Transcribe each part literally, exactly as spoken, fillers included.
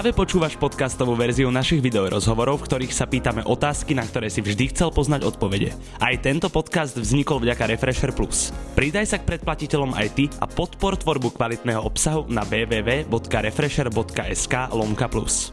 Práve počúvaš podcastovú verziu našich videorozhovorov, v ktorých sa pýtame otázky, na ktoré si vždy chcel poznať odpovede. Aj tento podcast vznikol vďaka Refresher Plus. Pridaj sa k predplatiteľom aj ty a podpor tvorbu kvalitného obsahu na w w w bodka refresher bodka es ká lomka plus.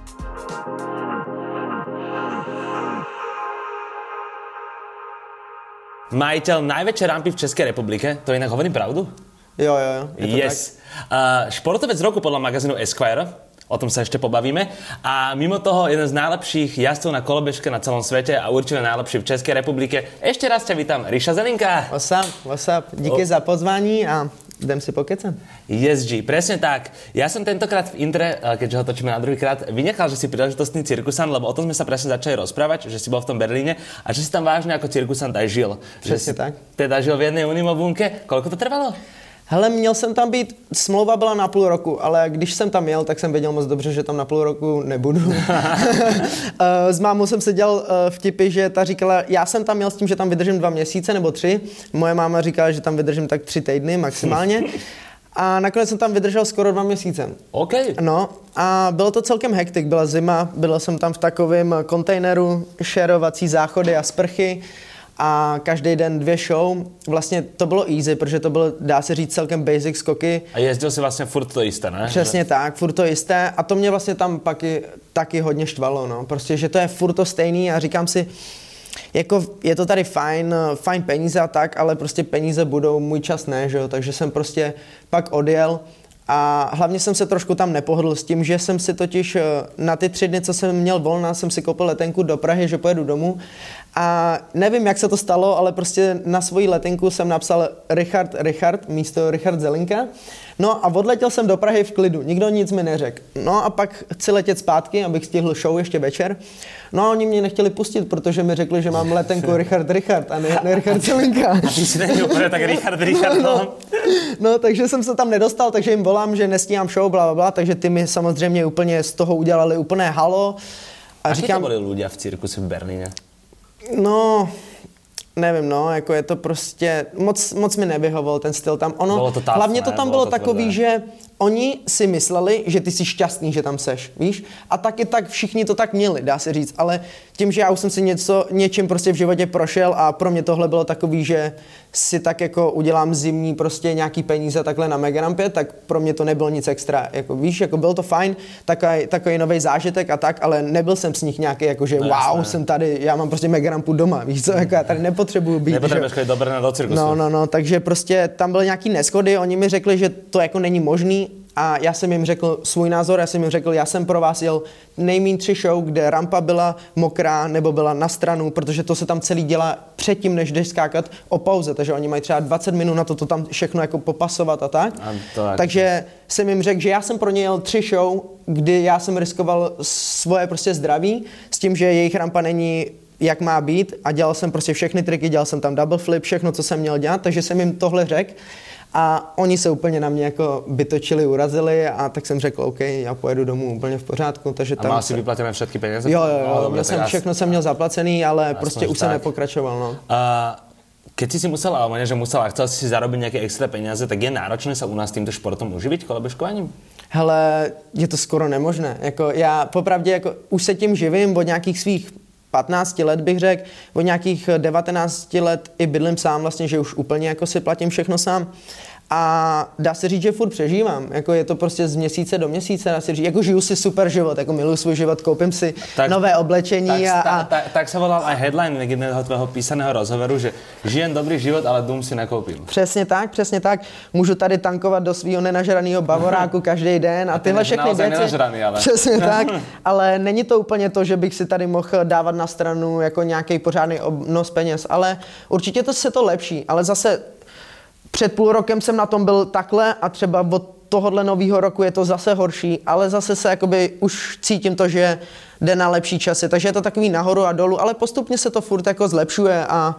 Majiteľ najväčšej rampy v Českej republike, to inak hovorím pravdu? Jo, jo, jo. Yes. Uh, športovec roku podľa magazínu Esquire. O tom sa ešte pobavíme. A mimo toho, jeden z najlepších jazdcov na kolobežke na celom svete a určite najlepší v Českej republike. Ešte raz ťa vítam, Riša Zelinka. What's up, what's up. Díky o... za pozvání a idem si pokecať. Yes, G, presne tak. Ja som tentokrát v intre, keďže ho točíme na druhýkrát, vynechal, že si príležitostný cirkusant, lebo o tom sme sa presne začali rozprávať, že si bol v tom Berlíne a že si tam vážne ako cirkusant aj žil. Presne tak. Teda žil v jednej unimobunke. Koľko to trvalo? Hele, měl jsem tam být, smlouva byla na půl roku, ale když jsem tam jel, tak jsem věděl moc dobře, že tam na půl roku nebudu. S mámou jsem se dělal vtipy, že ta říkala, já jsem tam jel s tím, že tam vydržím dva měsíce nebo tři. Moje máma říkala, že tam vydržím tak tři týdny maximálně. A nakonec jsem tam vydržel skoro dva měsíce. OK. No a bylo to celkem hektik, byla zima, byl jsem tam v takovém kontejneru, šerovací záchody a sprchy. A každý den dvě show. Vlastně to bylo easy, protože to bylo, dá se říct, celkem basic skoky. A jezdil si vlastně furt to jisté, ne? Přesně tak, furt to jisté. A to mě vlastně tam pak i, taky hodně štvalo, no. Prostě, že to je furt to stejný a říkám si, jako je to tady fajn, fajn peníze a tak, ale prostě peníze budou, můj čas ne, že jo. Takže jsem prostě pak odjel. A hlavně jsem se trošku tam nepohodl s tím, že jsem si totiž na ty tři dny, co jsem měl volna, jsem si koupil letenku do Prahy, že pojedu domů. A nevím, jak se to stalo, ale prostě na svoji letenku jsem napsal Richard, Richard, místo Richard Zelinka. No a odletěl jsem do Prahy v klidu, nikdo nic mi neřekl. No a pak chci letět zpátky, abych stihl show ještě večer. No a oni mě nechtěli pustit, protože mi řekli, že mám letenku Richard, Richard a ne, ne Richard Zelinka. A ty si není úplně tak Richard, Richard. No, no. no, takže jsem se tam nedostal, takže jim volám, že nestíhám show, bla, bla, bla, takže ty mi samozřejmě úplně z toho udělali úplné halo. A, a říkám, to byli ľudia v cirkuse v Berlíně? No, nevím, no, jako je to prostě, moc, moc mi nevyhovoval ten styl tam. Ono, to táfné, hlavně to tam bylo, bylo to takový, že oni si mysleli, že ty jsi šťastný, že tam seš, víš? A taky tak všichni to tak měli, dá se říct, ale tím, že já už jsem si něco, něčím prostě v životě prošel a pro mě tohle bylo takový, že si tak jako udělám zimní prostě nějaký peníze takhle na Megarampě, tak pro mě to nebylo nic extra, jako víš, jako bylo to fajn, takový, takový nový zážitek a tak, ale nebyl jsem s nich nějaký, jako že no, wow, ne. Jsem tady, já mám prostě Megarampu doma, víš co, jako já tady nepotřebuju být. Nepotřebuješ chodit do Brna do cirkusu. No, no, no, takže prostě tam byly nějaký neshody, oni mi řekli, že to jako není možný. A já jsem jim řekl svůj názor, já jsem jim řekl, já jsem pro vás jel nejmín tři show, kde rampa byla mokrá nebo byla na stranu, protože to se tam celý dělá předtím, než jdeš skákat o pauze, takže oni mají třeba dvacet minut na to, to tam všechno jako popasovat a tak. A tak. Takže jsem jim řekl, že já jsem pro ně jel tři show, kdy já jsem riskoval svoje prostě zdraví s tím, že jejich rampa není jak má být a dělal jsem prostě všechny triky, dělal jsem tam double flip, všechno, co jsem měl dělat, takže jsem jim tohle řekl. A oni se úplně na mě jako vytočili, urazili a tak jsem řekl, OK, já pojedu domů úplně v pořádku. Takže tam a máš si vyplatené všetky peníze? Jo, jo, jo, no, jsem, všechno jsem měl zaplacený, ale prostě už jsem nepokračoval. No. Uh... Keď si si musel, alebo nie, že musel a chcel si si zarobiť nejaké extra peniaze, tak je náročné sa u nás týmto športom uživiť kolobežkovaním? Hele, je to skoro nemožné. Jako, já popravdě jako, už se tím živím od nějakých svých patnáct let bych řekl, od nějakých devatenáct let i bydlím sám vlastně, že už úplně jako si platím všechno sám. A dá se říct, že furt přežívám, jako je to prostě z měsíce do měsíce, dá se říct, jako žiju si super život, jako miluji svůj život, koupím si tak, nové oblečení tak, a... a... Tak, tak se volal aj headline jedného tvého písaného rozhovoru, že žijem dobrý život, ale dům si nekoupím. Přesně tak, přesně tak, můžu tady tankovat do svýho nenažraného bavoráku každý den a tyhle všechny věci... Ale... Přesně tak, ale není to úplně to, že bych si tady mohl dávat na stranu jako nějaký pořádný obnos peněz, ale určitě to se to lepší, ale zase... Před půl rokem jsem na tom byl takhle a třeba od tohohle nového roku je to zase horší, ale zase se jakoby už cítím to, že jde na lepší časy, takže je to takový nahoru a dolů, ale postupně se to furt jako zlepšuje a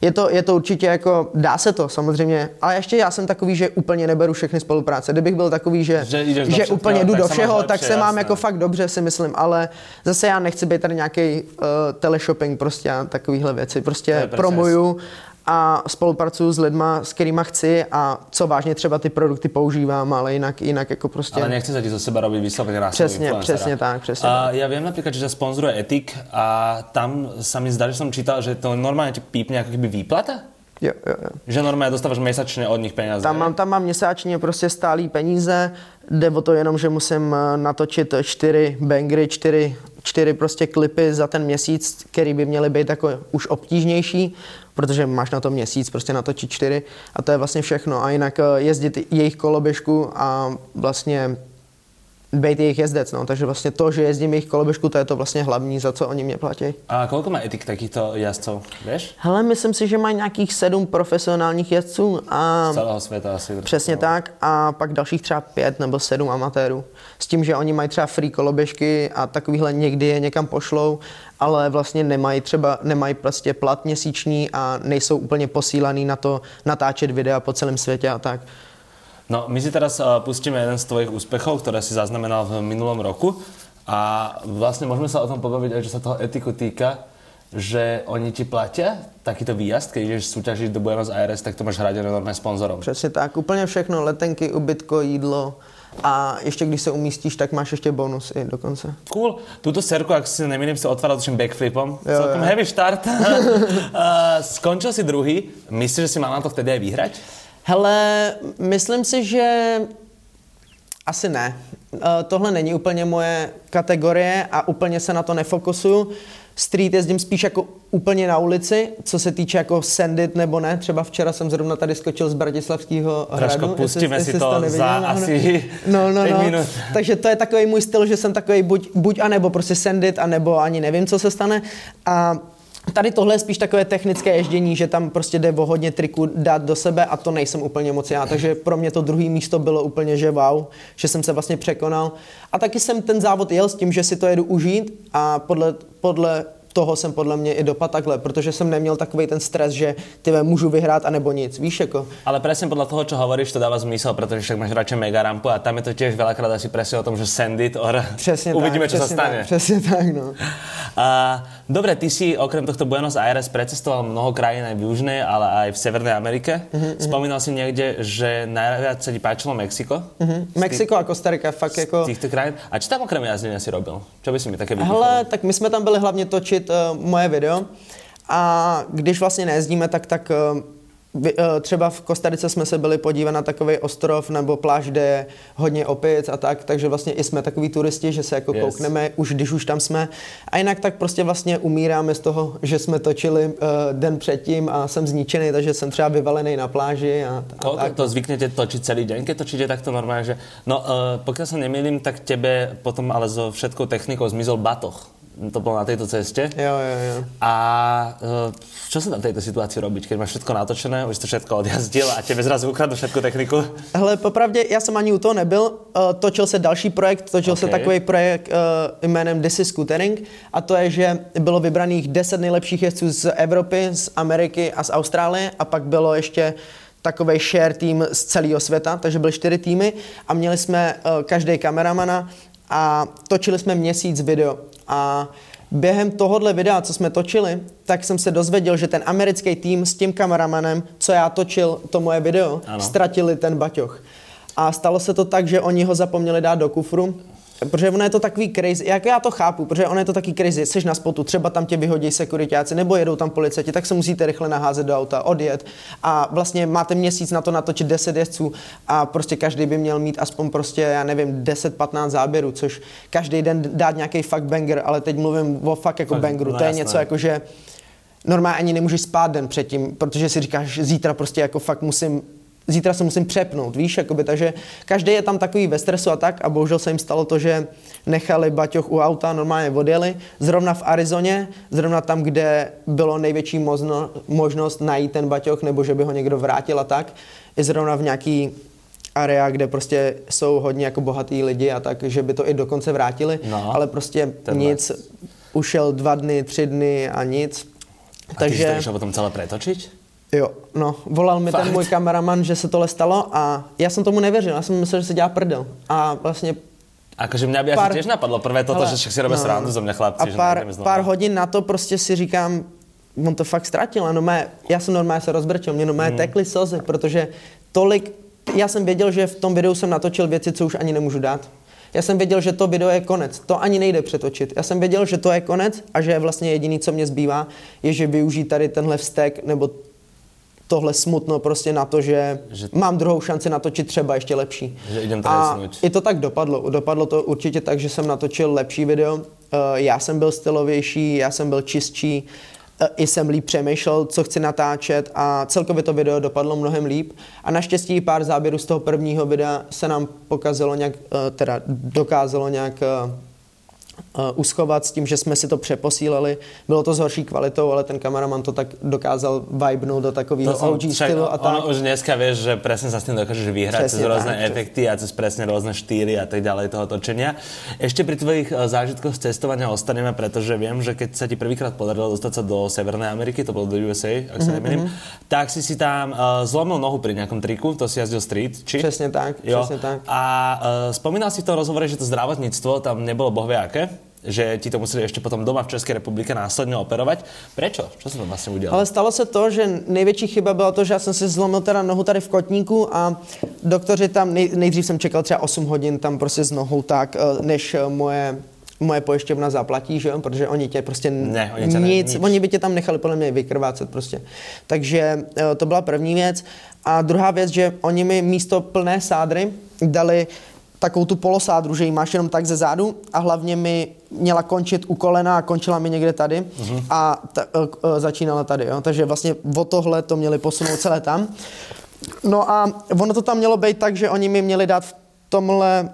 je to, je to určitě jako, dá se to samozřejmě, ale ještě já jsem takový, že úplně neberu všechny spolupráce, kdybych byl takový, že, že, že dobře, úplně jdu do všeho, lepší, tak se jasné. Mám jako fakt dobře si myslím, ale zase já nechci být tady nějaký uh, teleshopping prostě a takovýhle věci, prostě promuju. a spolupracuju s lidma, s kterýma chci a co vážně třeba ty produkty používám, ale jinak, jinak jako prostě... Ale nechci sa ti zo seba robiť výsledky krásneho influencera. Přesně tak, přesně tak. Ja viem napríklad, že ťa sponzoruje Etik a tam sa mi zdá, že som čítal, že to normálne ti pípne ako keby výplata? Jo, jo, jo. Že normálně dostáváš mesačně od nich peníze. Tam mám, tam mám měsíčně prostě stálý peníze. Jde o to jenom, že musím natočit čtyři bangry, čtyři, čtyři prostě klipy za ten měsíc, který by měly být jako už obtížnější, protože máš na to měsíc, prostě natočit čtyři a to je vlastně všechno. A jinak jezdit jejich koloběžku a vlastně bejt jejich jezdec, no. Takže vlastně to, že jezdím jejich koloběžku, to je to vlastně hlavní, za co oni mě platí. A koliko má Etik takýchto jazdců, víš? Hele, myslím si, že má nějakých sedm profesionálních jezdců a... Z celého světa asi. Přesně no. Tak a pak dalších třeba pět nebo sedm amatérů. S tím, že oni mají třeba free koloběžky a takovýhle někdy je někam pošlou, ale vlastně nemají třeba, nemají prostě plat měsíční a nejsou úplně posílaný na to natáčet videa po celém světě a tak. No, my si teraz uh, pustíme jeden z tvojich úspechov, ktoré si zaznamenal v minulom roku a vlastne môžeme sa o tom pobaviť aj, čo sa toho Etiku týka, že oni ti platia takýto výjazd, keď ideš súťažiť do Buenos Aires, tak to máš hradené normálne sponzorom. Přesně tak, úplně všechno, letenky, ubytko, jídlo a ještě když se umístíš, tak máš ještě bonus i dokonce. Cool, tuto sérku, ak si nemýlim, si otváral tuším backflipom, jo, celkom jo. Heavy start, uh, skončil si druhý, myslíš, že si mal na to vtedy aj vyhrať? Hele, myslím si, že asi ne. Tohle není úplně moje kategorie a úplně se na to nefokusuju. Street jezdím spíš jako úplně na ulici, co se týče jako sendit nebo ne. Třeba včera jsem zrovna tady skočil z Bratislavského hradu. Trošku pustíme jestli, si jestli to neviděl, za no, asi no, no, no. minut. Takže to je takový můj styl, že jsem takový buď, buď a nebo prostě sendit a nebo ani nevím, co se stane. A tady tohle je spíš takové technické ježdění, že tam prostě jde o hodně triků dát do sebe a to nejsem úplně moc já, takže pro mě to druhé místo bylo úplně, že wow, že jsem se vlastně překonal. A taky jsem ten závod jel s tím, že si to jedu užít a podle, podle toho jsem podle mě i dopadl takhle, protože jsem neměl takovej ten stres, že ty můžu vyhrát anebo nic, víš jako. Ale presne podle toho, čo hovoríš, to dává zmysel, protože však máš radšej mega rampu a tam je to tiež veľakrát asi presne o tom, že send it or přesně uvidíme, tak, čo sa stane. Tak, přesně tak, no. A, dobre, ty si okrem tohto Buenos Aires precestoval mnoho krajín aj v Južnej, ale aj v Severnej Amerike. Uh-huh, Spomínal uh-huh. si niekde, že najviac sa ti páčilo Mexiko. Uh-huh. Mexiko a Kostarika, fakt jako. Z týchto krajín. A čo tam okrem jazdenia si robil? Čo by si mi také vypíchal? Hele, tak my jsme tam byli hlavně točit moje video a když vlastně nejezdíme, tak, tak třeba v Kostarice jsme se byli podívat na takový ostrov nebo pláž, kde je hodně opic a tak, takže vlastně i jsme takový turisti, že se jako yes. koukneme, už když už tam jsme a jinak tak prostě vlastně umíráme z toho, že jsme točili den předtím a jsem zničený, takže jsem třeba vyvalený na pláži a, a to, tak. To zvyknete točit celý den, keď točíte takto normálně, že no pokud se nemýlím, tak tebe potom ale so všetkou technikou zmizol batoh. To bolo na tejto ceste. Jo, jo, jo. A čo sa dá v tejto situácii robiť, keď máš všetko natočené, už to všetko odjazdil a tebe zrazu ukradnú všetku techniku? Hele, popravde, ja som ani u toho nebyl. Točil sa další projekt, točil okay. sa takový projekt jménem This is Scootering a to je, že bylo vybraných deset nejlepších jezdců z Evropy, z Ameriky a z Austrálie a pak bylo ještě takovej share tým z celého světa, takže byly čtyři týmy a měli jsme každej kameramana a točili jsme měsíc video. A během tohohle videa, co jsme točili, tak jsem se dozvěděl, že ten americký tým s tím kameramanem, co já točil to moje video, ano. ztratili ten baťoch. A stalo se to tak, že oni ho zapomněli dát do kufru, protože ono je to takový crazy, jako já to chápu, protože ono je to takový crazy, jsi na spotu, třeba tam tě vyhodí sekuritáci nebo jedou tam policajti, tak se musíte rychle naházet do auta, odjet a vlastně máte měsíc na to natočit deset jezdců a prostě každý by měl mít aspoň prostě, já nevím, deset patnáct záběrů, což každý den dát nějaký fuck banger, ale teď mluvím o fuck jako bangeru, no, to je jasné. Něco jako, že normálně ani nemůžeš spát den předtím, protože si říkáš, zítra prostě jako fakt musím Zítra se musím přepnout, víš, jakoby, takže každý je tam takový ve stresu a tak a bohužel se jim stalo to, že nechali baťoch u auta, normálně odjeli, zrovna v Arizoně, zrovna tam, kde bylo největší možno, možnost najít ten baťoch, nebo že by ho někdo vrátil a tak, i zrovna v nějaký area, kde prostě jsou hodně jako bohatý lidi a tak, že by to i dokonce vrátili, no, ale prostě nic, lec. Ušel dva dny, tři dny a nic. A takže... ty jsi to nešel potom celé pretočit? Jo, no, volal mi Fakt? ten můj kameraman, že se tohle stalo a já jsem tomu nevěřil, já jsem myslel, že se dělá prdel a vlastně... Akože mňa by pár... asi tiež napadlo prvé toto, ale... že však si robí no, srandu zo mňa chlapci, a pár, že pár hodin na to prostě si říkám, on to fakt ztratil a normálně, já jsem normálně se rozbrčil, mě normálně mm. tekly slzy, protože tolik, já jsem věděl, že v tom videu jsem natočil věci, co už ani nemůžu dát. Já jsem věděl, že to video je konec, to ani nejde přetočit. Já jsem věděl, že to je konec a že vlastně jediný, co mě zbývá, je, že využij tady tenhle vztek nebo tohle smutno prostě na to, že, že mám druhou šanci natočit třeba ještě lepší. Že jdem tady a snuť. I to tak dopadlo. Dopadlo to určitě tak, že jsem natočil lepší video. Já jsem byl stylovější, já jsem byl čistší, i jsem líp přemýšlel, co chci natáčet a celkově to video dopadlo mnohem líp. A naštěstí pár záběrů z toho prvního videa se nám pokazilo nějak, teda dokázalo nějak uschovat s tím, že jsme si to přeposílali. Bylo to s horší kvalitou, ale ten kameraman to tak dokázal vibnout do takového ó gé stylu a tak. Ono už dneska vieš, že presne sa s tým dokážeš vyhrať cez rôzne efekty a cez presne rôzne štýly a tak ďalej toho točenia. Ešte pri tvojich zážitkoch z cestovania ostaneme, pretože viem, že keď sa ti prvýkrát podarilo dostať sa do Severnej Ameriky, to bolo do ú es á, ak sa nemýlim, mm-hmm. tak si si tam zlomil nohu pri nejakom triku, to si jazdil street, či? Presne tak, presne tak. A uh, spomínal si v tom rozhovore, že to zdravotníctvo tam nebolo bohviaké, že ti to museli ešte potom doma v Českej republike následne operovať. Prečo? Čo som tam vlastne udial? Ale stalo sa to, že největší chyba byla to, že já jsem si zlomil teda nohu tady v kotníku a doktoři tam, nej, nejdřív jsem čekal třeba osm hodin tam prostě s nohou tak, než moje, moje pojišťovna zaplatí, že jo? Protože oni tě prostě ne, oni tě nic, ne, oni by tě tam nechali podle mě vykrvácet prostě. Takže to byla první věc. A druhá věc, že oni mi místo plné sádry dali takovou tu polosádru, že ji máš jenom tak ze zádu a hlavně mi měla končit u kolena a končila mi někde tady mm-hmm. a ta, e, začínala tady, jo? Takže vlastně o tohle to měli posunout celé tam. No a ono to tam mělo být tak, že oni mi měli dát v tomhle,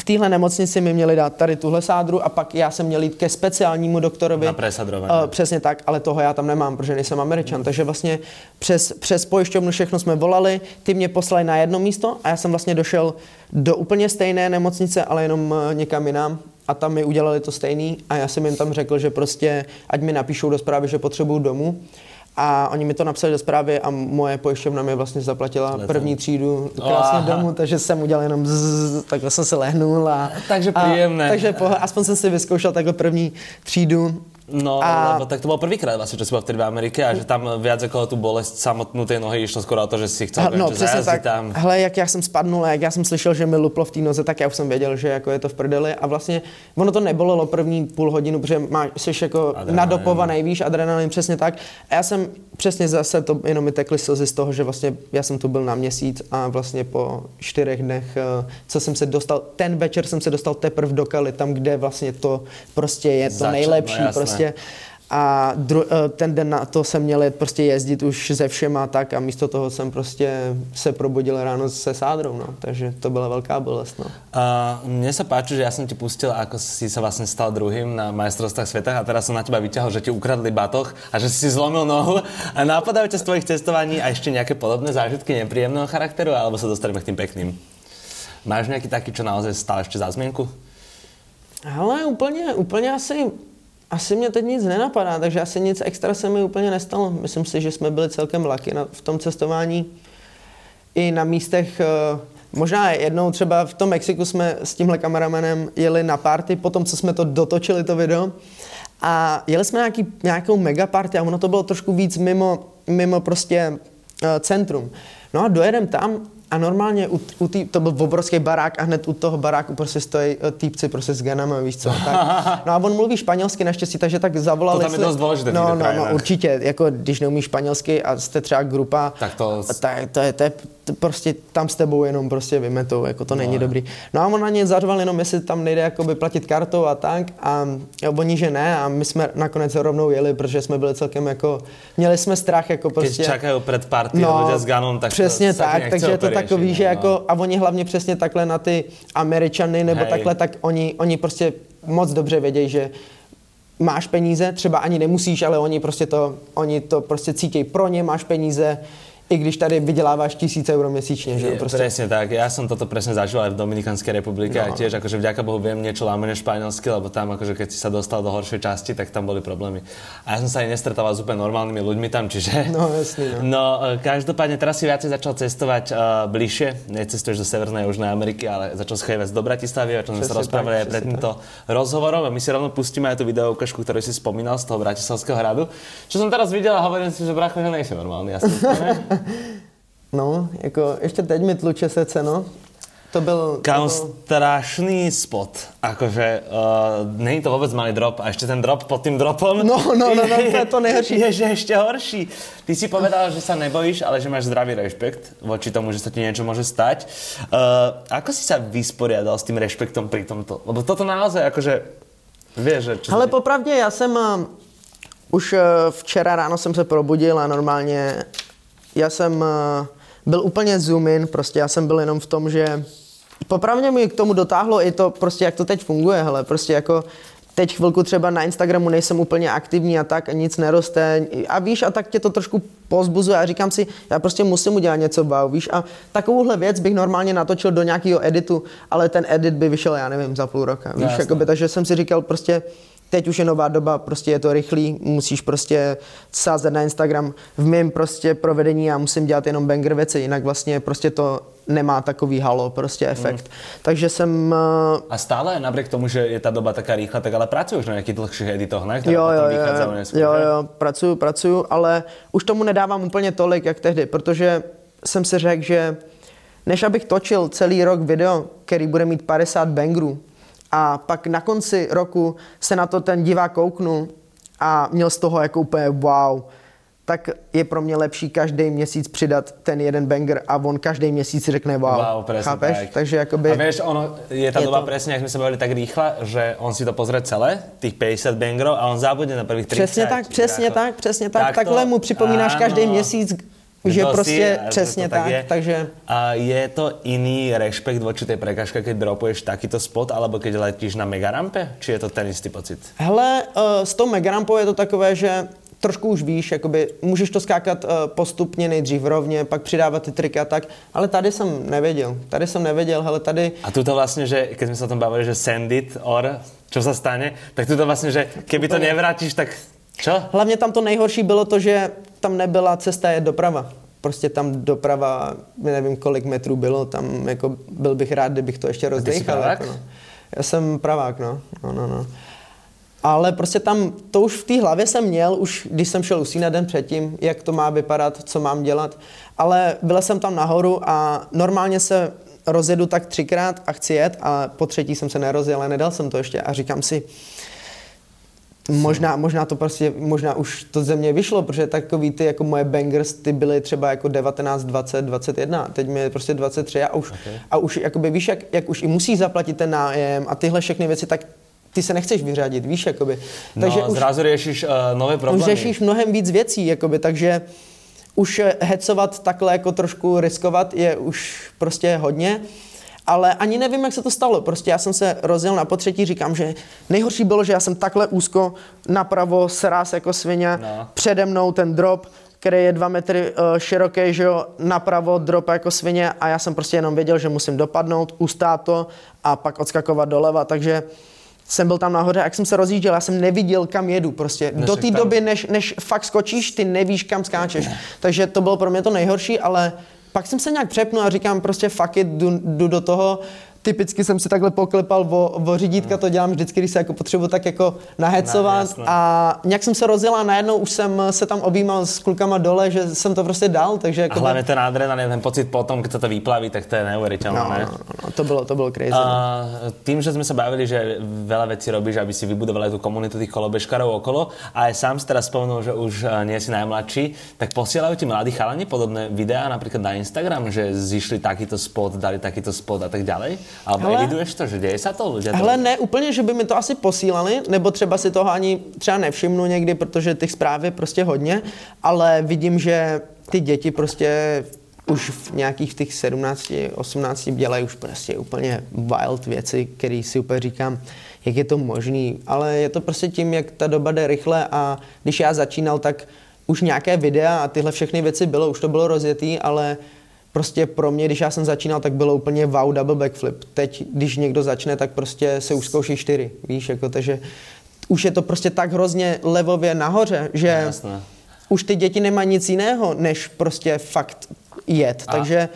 v téhle nemocnici mi měli dát tady tuhle sádru a pak já jsem měl jít ke speciálnímu doktorovi. Na presadrování. E, přesně tak, ale toho já tam nemám, protože nejsem Američan, mm. takže vlastně přes, přes pojišťovnu všechno jsme volali, ty mě poslali na jedno místo a já jsem vlastně došel do úplně stejné nemocnice, ale jenom někam jinam a tam mi udělali to stejný a já jsem jim tam řekl, že prostě ať mi napíšou do zprávy, že potřebuju domů. A oni mi to napsali do zprávy a moje pojišťovna mi vlastně zaplatila Letem. první třídu krásně domů, takže jsem udělal jenom zzz, takhle jsem se lehnul a... Takže příjemné. Takže po, aspoň jsem si vyzkoušel takhle první třídu. No, a... lebo tak to bolo prvýkrát vlastne, čo si bol vtedy v Amerike a že tam viac ako tú bolesť samotnú tej nohy išlo skoro o to, že si chcel no, že zajazdi tam. Hele, jak ja som spadnul a jak ja som slyšel, že mi luplo v té noze, tak ja už som vedel, že ako je to v prdeli a vlastne ono to nebolelo první půl hodinu, protože máš, jsi jako nadopovaný, víš, adrenalin, přesně tak. A já jsem přesně zase, to jenom mi tekly slzy z toho, že vlastně já jsem tu byl na měsíc a vlastně po čtyřech dnech, co jsem se dostal, ten večer jsem se dostal teprv do Cali, tam, kde vlastně to prostě je to Začal, nejlepší, no, prostě. A dru- ten den na to jsem měl prostě jezdit už se všema tak a místo toho jsem prostě se probudil ráno se sádrou, no. Takže to byla velká bolest, no. Uh, mne sa páči, že ja som ti pustil, ako si sa vlastne stal druhým na majstrovstvách sveta a teraz som na teba vyťahol, že ti ukradli batoh a že si si zlomil nohu a napadajú ťa z tvojich cestovaní a ešte nejaké podobné zážitky nepríjemného charakteru alebo sa dostaneme k tým pekným. Máš nejaký taký, čo naozaj stál ešte za zmienku? Hele, úplne, úplne asi... Asi mě teď nic nenapadá, takže asi nic extra se mi úplně nestalo. Myslím si, že jsme byli celkem lucky v tom cestování. I na místech, možná jednou třeba v tom Mexiku jsme s tímhle kameramanem jeli na party, potom co jsme to dotočili to video. A jeli jsme nějaký, nějakou mega party a ono to bylo trošku víc mimo, mimo prostě centrum. No a dojedem tam a normálně u, u tý, to byl obrovský barák a hned u toho baráku prostě stojí týpci prostě s ganama, víš co, tak. No a on mluví španělsky naštěstí, takže tak zavolali. To tam je dost důležité. No, no, no, určitě, jako když neumíš španělsky a jste třeba grupa, tak to, tak, to je, to je prostě tam s tebou jenom prostě vymetou, jako to není no, dobrý. No a on na ně zařval jenom, jestli tam nejde jakoby platit kartou a tak a oni, že ne a my jsme nakonec rovnou jeli, protože jsme byli celkem jako, měli jsme strach jako prostě. Když čakají před party no, lidé s ganom, tak přesně to, tak, tak takže je to takový, no, že jako a oni hlavně přesně takhle na ty Američany nebo hej. Takhle, tak oni, oni prostě moc dobře vědějí, že máš peníze, třeba ani nemusíš, ale oni prostě to, oni to prostě cítí pro ně, máš peníze, i když tady vyděláváš tisíce euro měsíčně, že jo? Prostě. Presne tak. Ja som toto presne zažil aj v Dominikanskej republike no. A tiež akože vďaka Bohu viem niečo lámene španielsky, lebo tam akože keď si sa dostal do horšej časti, tak tam boli problémy. A ja som sa aj nestretával s úplne normálnymi ľuďmi tam, čiže... No, jasný, no. No, každopádne teraz si viacej začal cestovať uh, bližšie, necestuješ do Severnej a Južnej Ameriky, ale začal schévať do Bratislavy, o čom sme sa rozprávali aj pred týmto rozhovorom a my si rovno pustíme aj tú video ukážku, ktorú si spomínal z toho Bratislavského hradu. Čo som teraz videl a hovorím si, že brácho, že nejsi normálny, jasný, ne? No, jako ještě teď mi tluče srdce, no. To byl... Kam to byl... strašný spot. Akože, uh, není to vůbec malý drop. A ještě ten drop pod tím dropom... No, no, no, no to je to nejhorší. Je, že ještě horší. Ty si povedal, že sa nebojíš, ale že máš zdravý rešpekt voči tomu, že sa ti niečo môže stať. Uh, ako si sa vysporiadal s tým rešpektom pri tomto? Lebo toto naozaj, akože... Vieš, že... Ale si... popravdě, já jsem... Uh, už uh, včera ráno jsem se probudil a normálně... Já jsem byl úplně zoom in, prostě já jsem byl jenom v tom, že popravdě mi k tomu dotáhlo i to, prostě jak to teď funguje, hele, prostě jako teď chvilku třeba na Instagramu nejsem úplně aktivní a tak, nic neroste a víš, a tak tě to trošku pozbuzuje a říkám si, já prostě musím udělat něco wow, víš, a takovouhle věc bych normálně natočil do nějakého editu, ale ten edit by vyšel, já nevím, za půl roka, víš, jakoby, takže jsem si říkal prostě, teď už je nová doba, prostě je to rychlý, musíš prostě sázet na Instagram. V mém prostě provedení já musím dělat jenom banger věci, jinak vlastně prostě to nemá takový halo, prostě efekt. Mm. Takže jsem... A stále napriek tomu, že je ta doba taká rýchla, tak ale pracuješ na nějakých dlhších editoch, ne? Jo, jo, jo, jo, jo, pracuju, pracuju, ale už tomu nedávám úplně tolik, jak tehdy, protože jsem si řekl, že než abych točil celý rok video, který bude mít padesát bangerů, a pak na konci roku se na to ten divák kouknul a měl z toho jako úplně wow, tak je pro mě lepší každý měsíc přidat ten jeden banger a on každý měsíc řekne wow. Wow, presne tak. Takže jakoby... A vieš, ono je tá doba to... presne, jak sme sa bavili, tak rýchla, že on si to pozrie celé, tých päťdesiat bangerov a on zabude na prvých tridsať. Přesně tak, přesně ako... tak, přesně tak. tak Takhle to... mu připomínáš ano. Každý měsíc, že to proste si, presne to tak, tak je. Takže... A je to iný rešpekt voči tej prekažke, keď dropuješ takýto spot, alebo keď letíš na megarampe? Či je to ten istý pocit? Hele, uh, s tou megarampou je to takové, že trošku už víš, jakoby, můžeš to skákat uh, postupně, nejdřív rovně, pak přidávat ty triky a tak, ale tady jsem nevěděl, tady jsem nevěděl, hele tady... A tu to vlastně, že, keď jsme se o tom bavili, že send it or, čo sa stane, tak tu to vlastně, že keby to nevrátíš, tak... Čo? Hlavně tam to nejhorší bylo to, že tam nebyla cesta, je doprava. Prostě tam doprava, nevím kolik metrů bylo, tam jako byl bych rád, kdybych to ještě rozdejchal. Jako no. Já jsem pravák, no. no, no, no. Ale prostě tam, to už v té hlavě jsem měl, už když jsem šel usínat den předtím, jak to má vypadat, co mám dělat. Ale byl jsem tam nahoru a normálně se rozjedu tak třikrát a chci jet a po třetí jsem se nerozjel, ale nedal jsem to ještě a říkám si, Možná, možná to prostě, možná už to ze mě vyšlo, protože takový ty jako moje bangers, ty byly třeba jako devatenáct, dvacet, dvacet jedna, teď mi je prostě dvacet tři a už, okay. A už jakoby víš, jak, jak už i musíš zaplatit ten nájem a tyhle všechny věci, tak ty se nechceš vyřadit, víš, jakoby. Takže no, už, zrazu řešíš uh, nové problémy. Už řešíš mnohem víc věcí, jakoby, takže už hecovat takhle jako trošku riskovat je už prostě hodně. Ale ani nevím, jak se to stalo. Prostě já jsem se rozjel na potřetí, říkám, že nejhorší bylo, že já jsem takhle úzko napravo sraz jako svině, no. Přede mnou ten drop, který je dva metry uh, široký, že jo, napravo drop jako svině a já jsem prostě jenom věděl, že musím dopadnout, ustát to a pak odskakovat doleva, takže jsem byl tam nahoře, jak jsem se rozjížděl, já jsem neviděl, kam jedu prostě. Než do té doby, než, než fakt skočíš, ty nevíš, kam skáčeš. Ne. Takže to bylo pro mě to nejhorší, ale pak jsem se nějak přepnul a říkám prostě fuck it, jdu, jdu do toho. Typicky jsem si takhle poklepal o, o řídítka, to dělám vždycky, když se jako potřebuji tak jako nahecovat. Ne, a nějak jsem se rozjel a najednou už jsem se tam objímal s klukama dole, že jsem to prostě dal. Takže jako a hlavně ten adrenalin, ten pocit potom, když se to vyplaví, tak to je neuvěřitelné. No, ne? no, no, to bylo, to bylo crazy. A tím, že jsme se bavili, že veľa věcí robíš, aby si vybudoval tu komunitu těch kolobežkarů okolo, a aj sám si teraz spomínal, že už nie si najmladší, tak posielajú ti mladí chalani podobné videa například na Instagram, že zišli takýto spot, dali takýto spot a tak ďalej. Alebo hele, eviduješ to, že děje se to ľudia? Hele, ne úplně, že by mi to asi posílali, nebo třeba si toho ani třeba nevšimnu někdy, protože těch zpráv je prostě hodně, ale vidím, že ty děti prostě už v nějakých těch sedmnáct, osmnáct dělají už prostě úplně wild věci, které si úplně říkám, jak je to možný, ale je to prostě tím, jak ta doba jde rychle a když já začínal, tak už nějaké videa a tyhle všechny věci bylo, už to bylo rozjetý, ale prostě pro mě, když já jsem začínal, tak bylo úplně wow, double backflip. Teď, když někdo začne, tak prostě se už zkouší čtyři, víš, jako, takže už je to prostě tak hrozně levově nahoře, že jasné. Už ty děti nemají nic jiného, než prostě fakt jet, a takže...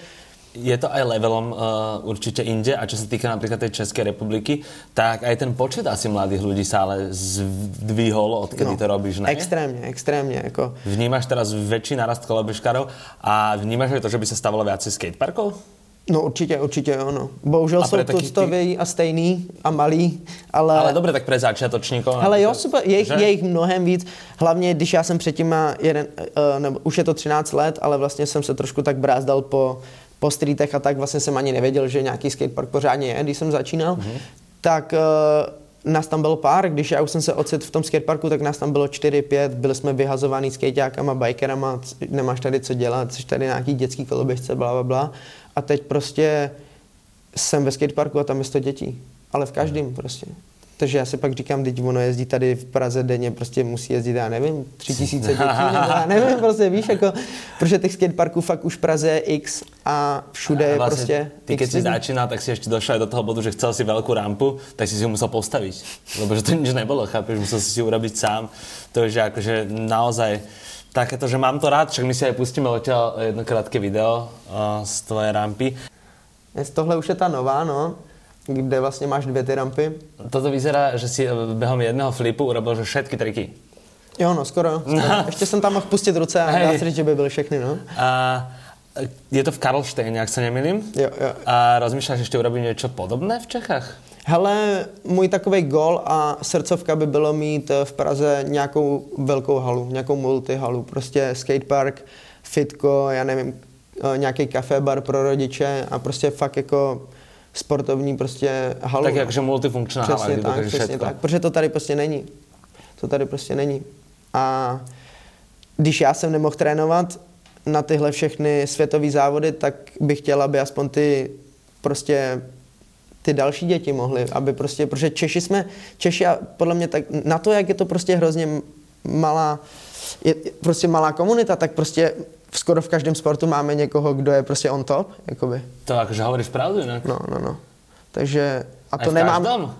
Je to aj levelom uh, určite inde a čo sa týka napríklad tej Českej republiky, tak aj ten počet asi mladých ľudí sa ale zdvihol, odkedy no, to robíš, ne? Extrémne, extrémne. Ako... Vnímaš teraz väčší narast kolobežkárov a vnímaš aj to, že by sa stávalo viacej skateparkov? No určite, určite ono. Bohužel sú tuctoví a stejný a malý, ale... Ale dobre, tak pre začiatočníkov... Hele jo, super, je, je ich mnohem víc. Hlavne, když ja som předtím má jeden, uh, nebo už je to třináct let, ale vlastne som sa trošku tak brázdal po... po streetech a tak, vlastně jsem ani nevěděl, že nějaký skatepark pořádně je, když jsem začínal, mm-hmm. tak e, nás tam bylo pár, když já už jsem se ocitl v tom skateparku, tak nás tam bylo čtyři pět, byli jsme vyhazovaný skateákama, bikerama, nemáš tady co dělat, jsi tady nějaký dětský koloběžce, bla, bla, bla. A teď prostě jsem ve skateparku a tam je sto dětí, ale v každém mm-hmm. prostě. Takže já si pak říkám, teď ono jezdí tady v Praze denně, prostě musí jezdit, já nevím, tři tisíce dětí, nebo já nevím, prostě víš, jako, protože těch skateparků fakt už v Praze je x a všude je prostě ty, x. Ty, keď si začínal, tak si ještě došel do toho bodu, že chcel si velkou rampu, tak si si ju musel postaviť, lebo že to nič nebolo, chápeš, musel si si ju urobiť sám, to je, že akože naozaj takéto, že mám to rád, však my si aj pustíme odtiaľ jedno krátke video uh, z tvojej rampy. Tohle už je tá nová, no. Kde vlastne máš dve tie rampy. Toto vyzerá, že si behom jedného flipu urobil že všetky triky. Jo, no, skoro. skoro. No. Ešte som tam mohl pustiť ruce a dá sa, že by byli všechny, no. A je to v Karlštejne, ak sa nemýlim. Jo, jo. A rozmýšľaš ešte urobiť niečo podobné v Čechách? Hele, můj takovej gól a srdcovka by bylo mít v Praze nějakou velkou halu, nějakou multihalu, prostě skatepark, fitko, já nevím, nějaký kafébar pro rodiče a prostě fakt jako sportovní prostě halu. Tak jakože multifunkčná hala. Přesně tak, přesně všetko. Tak, protože to tady prostě není. To tady prostě není. A když já jsem nemohl trénovat na tyhle všechny světové závody, tak bych chtěl, aby aspoň ty prostě ty další děti mohly, aby prostě, protože Češi jsme, Češi a podle mě tak, na to, jak je to prostě hrozně malá, je prostě malá komunita, tak prostě skoro v každém sportu máme někoho, kdo je prostě on top, jakoby. To akože hovoríš pravdu, ne? No, no, no. Takže, a to nemám... Každom?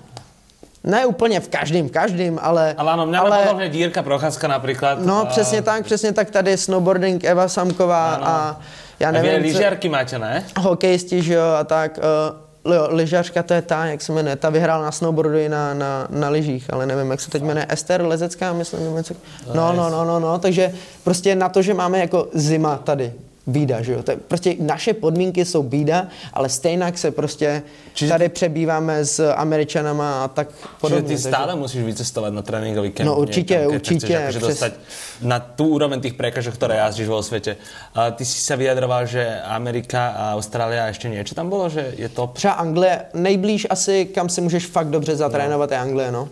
Ne úplně v každém, v každém, ale... Ale ano, mňa ale... nepodomne Jirka Procházka například. No, a... přesně tak, přesně tak, tady je snowboarding, Eva Samková ano. A já nevím... A vy lyžarky máte, ne? Hokejisti, že jo, a tak. Uh, jo, lyžařka to je ta, jak se jmenuje, ta vyhrála na snowboardu i na, na, na lyžích, ale nevím, jak se teď jmenuje, Ester Ledecká, myslím, něco... No, no, no, no, no, takže prostě na to, že máme jako zima tady. Bída, že jo? To je, prostě naše podmínky jsou bída, ale stejnak se prostě čiže... tady přebýváme s Američanama a tak podobně. Čiže ty stále takže... musíš vycestovat na tréninkový kemp. No určitě, niekam, určitě. Chceš přes... dostať na tú úroveň tých prekažok, ktoré jazdíš vo svete. A ty si sa vyjadroval, že Amerika a Austrália a ešte niečo tam bolo, že je top? Třeba Anglie, nejblíž asi, kam si můžeš fakt dobře zatrénovat, no. Je Anglie, no.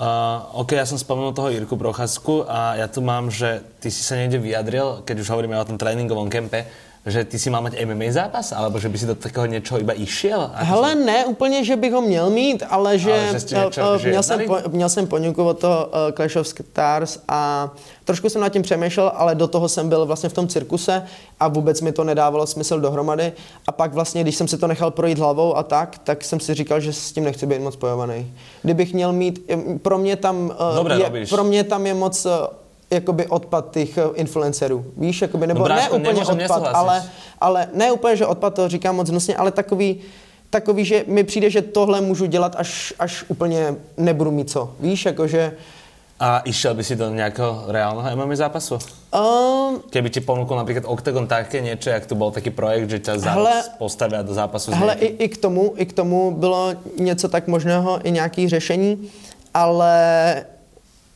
Uh, OK, ja som spomenul toho Jirku Procházku a ja tu mám, že ty si sa niekde vyjadril, keď už hovoríme o tom tréningovom kempe, že ty si mal mať em em á zápas, alebo že by si do takého niečoho iba išiel? Hele, si... ne, úplne, že bych ho měl mít, ale že, ale že niečo, uh, měl, jsem po, měl jsem poňuku od toho uh, Clash of Stars a trošku jsem nad tím přemýšlel, ale do toho jsem byl vlastně v tom cirkuse a vůbec mi to nedávalo smysl dohromady a pak vlastně, když jsem si to nechal projít hlavou a tak, tak jsem si říkal, že s tím nechci být moc spojovaný. Kdybych měl mít, pro mě tam, uh, Dobre, je, pro mě tam je moc... Uh, jakoby odpad těch influencerů. Víš, jakoby, nebo no bráško, ne úplně odpad, ale, ale ne úplně, že odpad, to říkám moc hnusně, ale takový, takový, že mi přijde, že tohle můžu dělat, až, až úplně nebudu mít co. Víš, jakože... A išiel by si do nejakého reálneho em em á zápasu? Um, Keby ti ponúkol napríklad Octagon také niečo, jak tu bol taký projekt, že ťa zápas postavia do zápasu. Hele, i, i, k tomu, i k tomu bylo něco tak možného, i nějaké řešení, ale...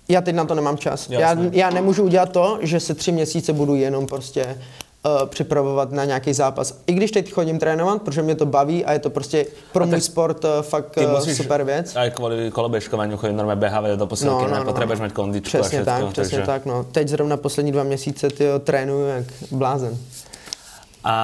Já teď na to nemám čas. Já, já nemůžu udělat to, že se tři měsíce budu jenom prostě uh, připravovat na nějaký zápas. I když teď chodím trénovat, protože mě to baví a je to prostě pro můj sport uh, fakt uh, super věc. A kvůli koloběžkování chodím normálně běhávat do posilky, no, no, no. Potřebuješ mít kondičku. Přesně a tak, takže... přesně tak. No. Teď zrovna poslední dva měsíce tyjo, trénuju jak blázen. A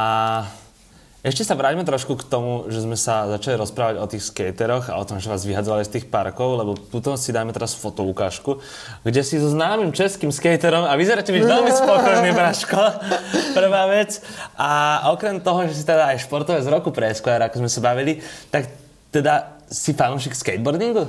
Ešte sa vráťme trošku k tomu, že sme sa začali rozprávať o tých skateroch a o tom, že vás vyhadzovali z tých parkov, lebo tuto si dáme teraz fotoukážku, kde si so známym českým skaterom a vyzeráte byť veľmi spokojný, Braško, prvá vec. A okrem toho, že si teda aj športovec z roku pre Esquire, ako sme sa bavili, tak teda si fanúšik skateboardingu?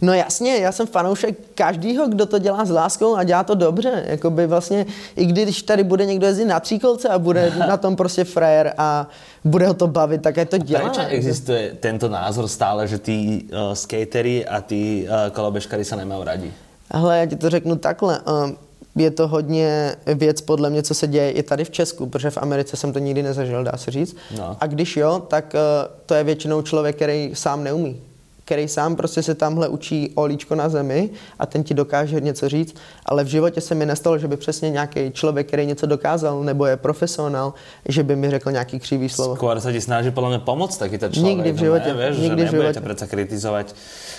No jasně, já jsem fanoušek každýho, kdo to dělá s láskou a dělá to dobře. Jakoby vlastně, i když tady bude někdo jezdit na tříkolce a bude na tom prostě frajer a bude ho to bavit, tak je to dělá. Proč existuje tento názor stále, že ty uh, skatery a ty uh, koloběžkary se nemají rádi? Hele, já ti to řeknu takhle. Um, je to hodně věc podle mě, co se děje i tady v Česku, protože v Americe jsem to nikdy nezažil, dá se říct. No. A když jo, tak uh, to je většinou člověk, který sám neumí. Který sám prostě se tamhle učí olíčko na zemi a ten ti dokáže něco říct, ale v životě se mi nestalo, že by přesně nějaký člověk, který něco dokázal nebo je profesionál, že by mi řekl nějaký křivý slovo. Skôr se ti snaží podle mě pomoct taky ten člověk. Nikdy v životě. No, nevíš, nikdy že nebude tě přece kritizovat, když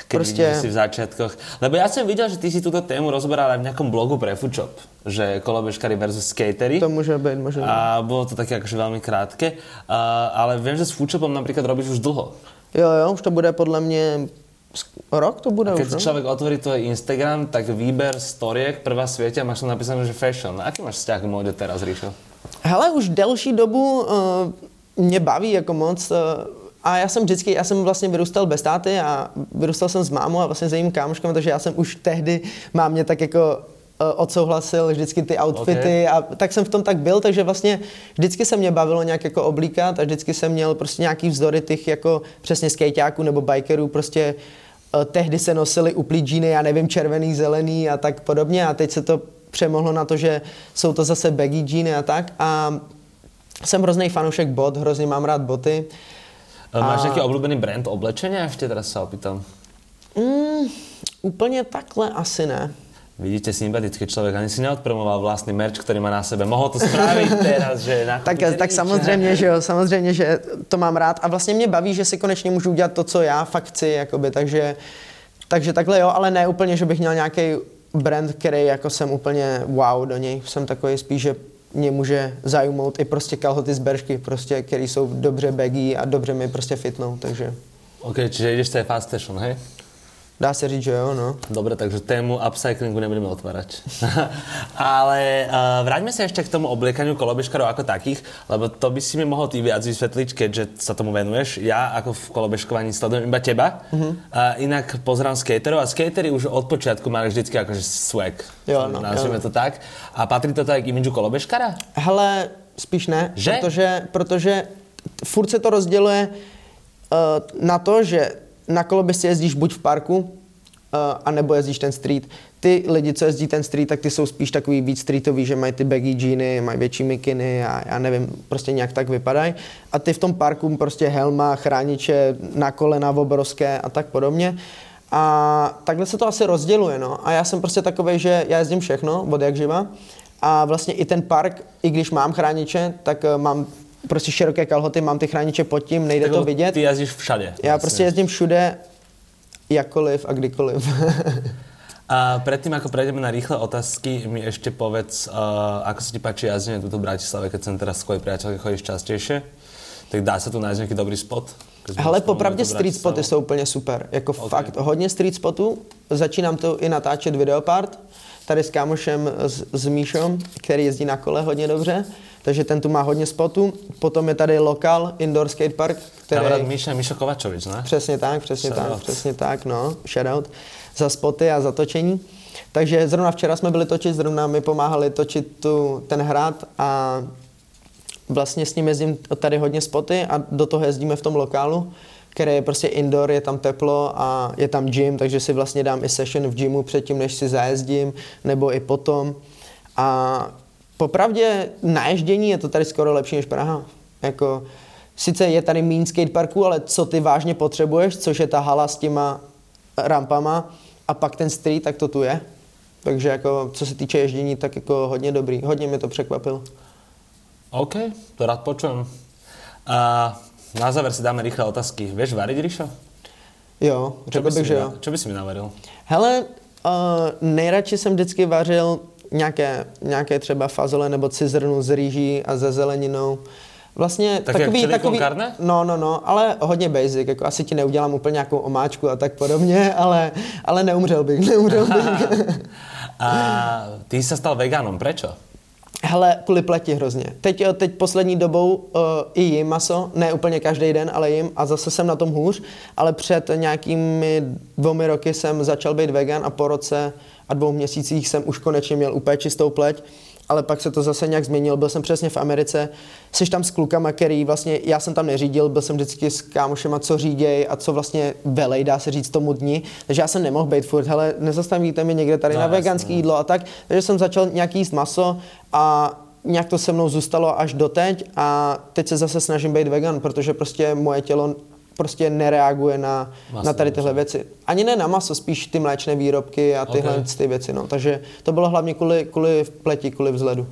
prostě... vidíš, že jsi v začátkoch. Lebo já jsem viděl, že ty si tuto tému rozberal v nějakom blogu pre Futchop, že koloběžkary versus skatery. To může být možná. A bylo to taky jakože velmi krátké, a, ale vím, že s Futchopom například robíš už dlho. Jo, jo, už to bude podle mě rok to bude. A keď už, člověk no? otvorí tvoj Instagram, tak výber storiek, prvá světě, máš tam napísané, že fashion. Aký máš vzťah k móde teraz, Rišo? Hele, už delší dobu uh, mě baví jako moc uh, a já jsem vždycky, já jsem vlastně vyrůstal bez táty a vyrůstal jsem s mámou a vlastně s jejím kámoškem, takže já jsem už tehdy mám mě tak jako odsouhlasil vždycky ty outfity okay. a tak jsem v tom tak byl, takže vlastně vždycky se mě bavilo nějak jako oblíkat a vždycky jsem měl prostě nějaký vzdory těch jako přesně skejťáků nebo bikerů, prostě tehdy se nosili uplý džíny, já nevím, červený, zelený a tak podobně a teď se to přemohlo na to, že jsou to zase baggy džíny a tak a jsem hrozný fanoušek bot, hrozně mám rád boty. A máš a... nějaký oblíbený brand oblečení? Ještě teda se opýtam. Mm, úplně takhle asi ne. Vidíte, sympatický človek, ani si neodpromoval vlastný merch, ktorý má na sebe. Mohol to spraviť teraz, že... Na tak, tak samozřejmě, že jo, samozřejmě, že to mám rád. A vlastně mě baví, že si konečně můžu udělat to, co já fakt chci, jakoby, takže, takže takhle jo, ale ne úplně, že bych měl nějaký brand, který jako jsem úplně wow do něj. Jsem takový spíš, že mě může zajmout i prostě kalhoty z Beršky, prostě, který jsou dobře baggy a dobře mi prostě fitnou, takže... OK, čiže ideš to je fast fashion, hej? Dá sa říct, že jo, no. Dobre, takže tému upcyclingu nebudeme otvárať. Ale uh, vráťme sa ešte k tomu obliekaniu kolobežkarov ako takých, lebo to by si mi mohol ty viac vysvetliť, keďže sa tomu venuješ. Ja ako v kolobežkovaní sledujem iba teba. Uh-huh. A inak pozerám skaterov a skatery už od počiatku mali vždycky akože swag. Jo, no. Nazvime to tak. A patrí to tak k imidžu kolobežkara? Hele, spíš ne. Že? Protože, protože furt se to rozděluje uh, na to, že na koloběžce jezdíš buď v parku, uh, anebo jezdíš ten street. Ty lidi, co jezdí ten street, tak ty jsou spíš takový víc streetový, že mají ty baggy džíny, mají větší mikiny a já nevím, prostě nějak tak vypadají. A ty v tom parku prostě helma, chrániče, na kolena obrovské a tak podobně. A takhle se to asi rozděluje, no. A já jsem prostě takovej, že já jezdím všechno, od jak živa. A vlastně i ten park, i když mám chrániče, tak uh, mám prostě široké kalhoty, mám ty chrániče pod tím, nejde tak to vidět. Ty jezdíš všade. Já vlastně. Prostě jezdím všude, jakoliv a kdykoliv. A predtým, ako prejdeme na rýchle otázky, mi ešte povedz, uh, ako sa ti páči jazdenie tuto v Bratislave, keď sem teraz s tvojej priateľke chodíš častejšie, tak dá sa tu nájsť nejaký dobrý spot? Hele, popravdě street spoty jsou úplně super, jako okay. Fakt, hodně street spotů, začínám to i natáčet videopart, tady s kámošem, s, s Míšom, který jezdí na kole hodně dobře, takže ten tu má hodně spotů. Potom je tady lokal, indoor skatepark, který... Dabrat Míša, Míšo Kováčovič, ne? Přesně tak, přesně Shout tak, out. přesně tak, no, shoutout za spoty a za točení. Takže zrovna včera jsme byli točit, zrovna mi pomáhali točit tu, ten hrad a vlastně s ním jezdím tady hodně spoty a do toho jezdíme v tom lokálu, který je prostě indoor, je tam teplo a je tam gym, takže si vlastně dám i session v gymu předtím, než si zajezdím, nebo i potom. A popravdě naježdění je to tady skoro lepší než Praha. Jako, sice je tady méně skateparků, ale co ty vážně potřebuješ, což je ta hala s těma rampama a pak ten street, tak to tu je. Takže jako, co se týče ježdění, tak jako hodně dobrý. Hodně mě to překvapilo. OK, to rád počujem. A na záver si dáme rychle otázky. Vieš variť, Rišo? Jo, řekl bych, že jo. Čo by si mi navaril? Hele, uh, nejradši jsem vždycky vařil nějaké, nějaké třeba fazole nebo cizrnu z rýží a ze zeleninou. Vlastně tak takový, takový, no, no, no, ale hodně basic, jako asi ti neudělám úplně nějakou omáčku a tak podobně, ale, ale neumřel bych, neumřel bych. A ty jsi se stal veganom, prečo? Hele, kvůli pleti hrozně. Teď, teď poslední dobou uh, i jim maso, ne úplně každý den, ale jim a zase jsem na tom hůř, ale před nějakými dvomi roky jsem začal být vegan a po roce a dvou měsících jsem už konečně měl úplně čistou pleť. Ale pak se to zase nějak změnilo, byl jsem přesně v Americe, jsi tam s klukama, který vlastně, já jsem tam neřídil, byl jsem vždycky s kámošema, co říděj a co vlastně velej, dá se říct tomu dni, takže já jsem nemohl být furt, hele, nezastavíte mi někde tady no, na veganský jídlo a tak, takže jsem začal nějaký jíst maso a nějak to se mnou zůstalo až doteď a teď se zase snažím být vegan, protože prostě moje tělo prostě nereaguje na, na tady tyhle věci. Ani ne na maso, spíš ty mléčné výrobky a tyhle okay. ty věci. No. Takže to bylo hlavně kvůli, kvůli pleti, kvůli vzhledu.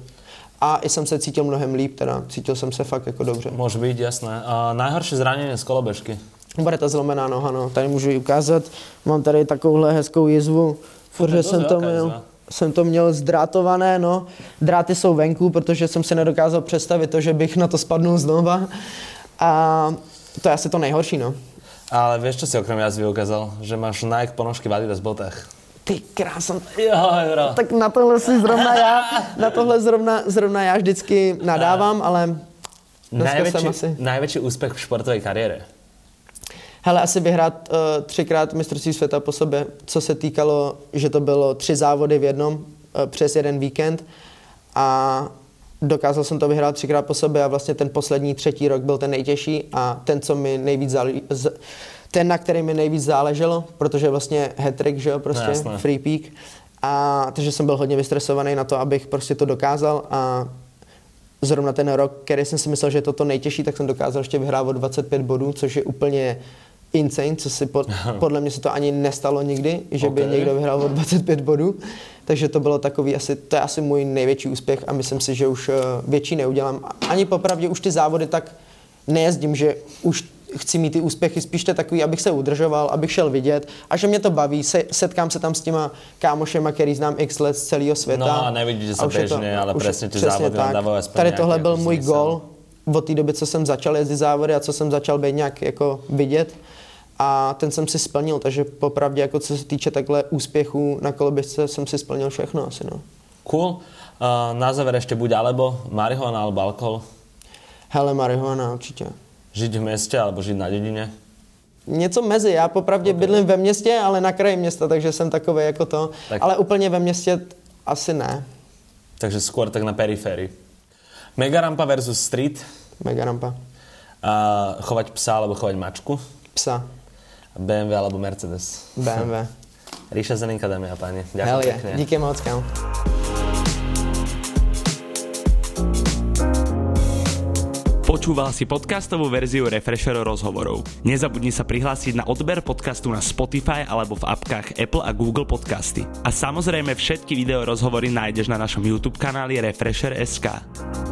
A i jsem se cítil mnohem líp, teda cítil jsem se fakt jako dobře. Může být, jasné. A najhorší zranění z kolobežky? Bude ta zlomená noha, no. Tady můžu ji ukázat. Mám tady takovouhle hezkou jizvu, protože jsem to měl. jsem to měl zdrátované, no. Dráty jsou venku, protože jsem si nedokázal představit to, že bych na to spadnul znova. A to je asi to nejhorší, no. Ale vieš, čo si okrem jazvy ukázal? Že máš Nike ponožky v Adidas botách. Ty krása. Jo, tak na tohle si zrovna já, na tohle zrovna, zrovna já vždycky nadávám, ale dneska jsem asi... Najväčší úspech v športové kariére? Hele, asi vyhrát uh, třikrát mistrovství světa po sobě, co se týkalo, že to bylo tři závody v jednom, uh, přes jeden víkend a... Dokázal jsem to vyhrát třikrát po sobě a vlastně ten poslední třetí rok byl ten nejtěžší a ten, co mi nejvíc záleží, ten, na který mi nejvíc záleželo, protože vlastně hat-trick, že jo, prostě no, free peak. A takže jsem byl hodně vystresovaný na to, abych prostě to dokázal a zrovna ten rok, který jsem si myslel, že je to to nejtěžší, tak jsem dokázal ještě vyhrát o dvacet pět bodů, což je úplně insane, co si pod, podle mě se to ani nestalo nikdy, že okay. by někdo vyhrál o dvacet pět bodů. Takže to bylo takový asi, to je asi můj největší úspěch a myslím si, že už větší neudělám. Ani popravdě už ty závody tak nejezdím, že už chci mít ty úspěchy, spíš to takový, abych se udržoval, abych šel vidět a že mě to baví. Se, setkám se tam s těma kámošema, který znám x let z celého světa. No a nevidíte se běžně, ale přesně ty závody nám dávají aspoň nějaký. Tady tohle byl můj gól od té doby, co jsem začal jezdit závody a co jsem začal být nějak jako vidět. A ten jsem si splnil, takže popravdě, jako co se týče takhle úspěchů na koloběžce, jsem si splnil všechno asi, no. Cool. Uh, na záver ještě buď alebo marihuana, alebo alkohol? Hele, marihuana určitě. Žít v městě, alebo žít na dědině? Něco mezi. Já popravdě okay. bydlím ve městě, ale na kraji města, takže jsem takovej jako to. Tak. Ale úplně ve městě asi ne. Takže skôr tak na periférii. Megarampa versus street? Megarampa. Uh, chovať psa, alebo chovať mačku? Psa. bé em vé alebo Mercedes. bé em vé. Riša Zelinka, dámy a páni. Ďakujem pekne. Díky moc, kámo. Počúval si podcastovú verziu Refresher rozhovorov. Nezabudni sa prihlásiť na odber podcastu na Spotify alebo v apkách Apple a Google Podcasty. A samozrejme všetky video rozhovory nájdeš na našom YouTube kanáli Refresher bodka es ká.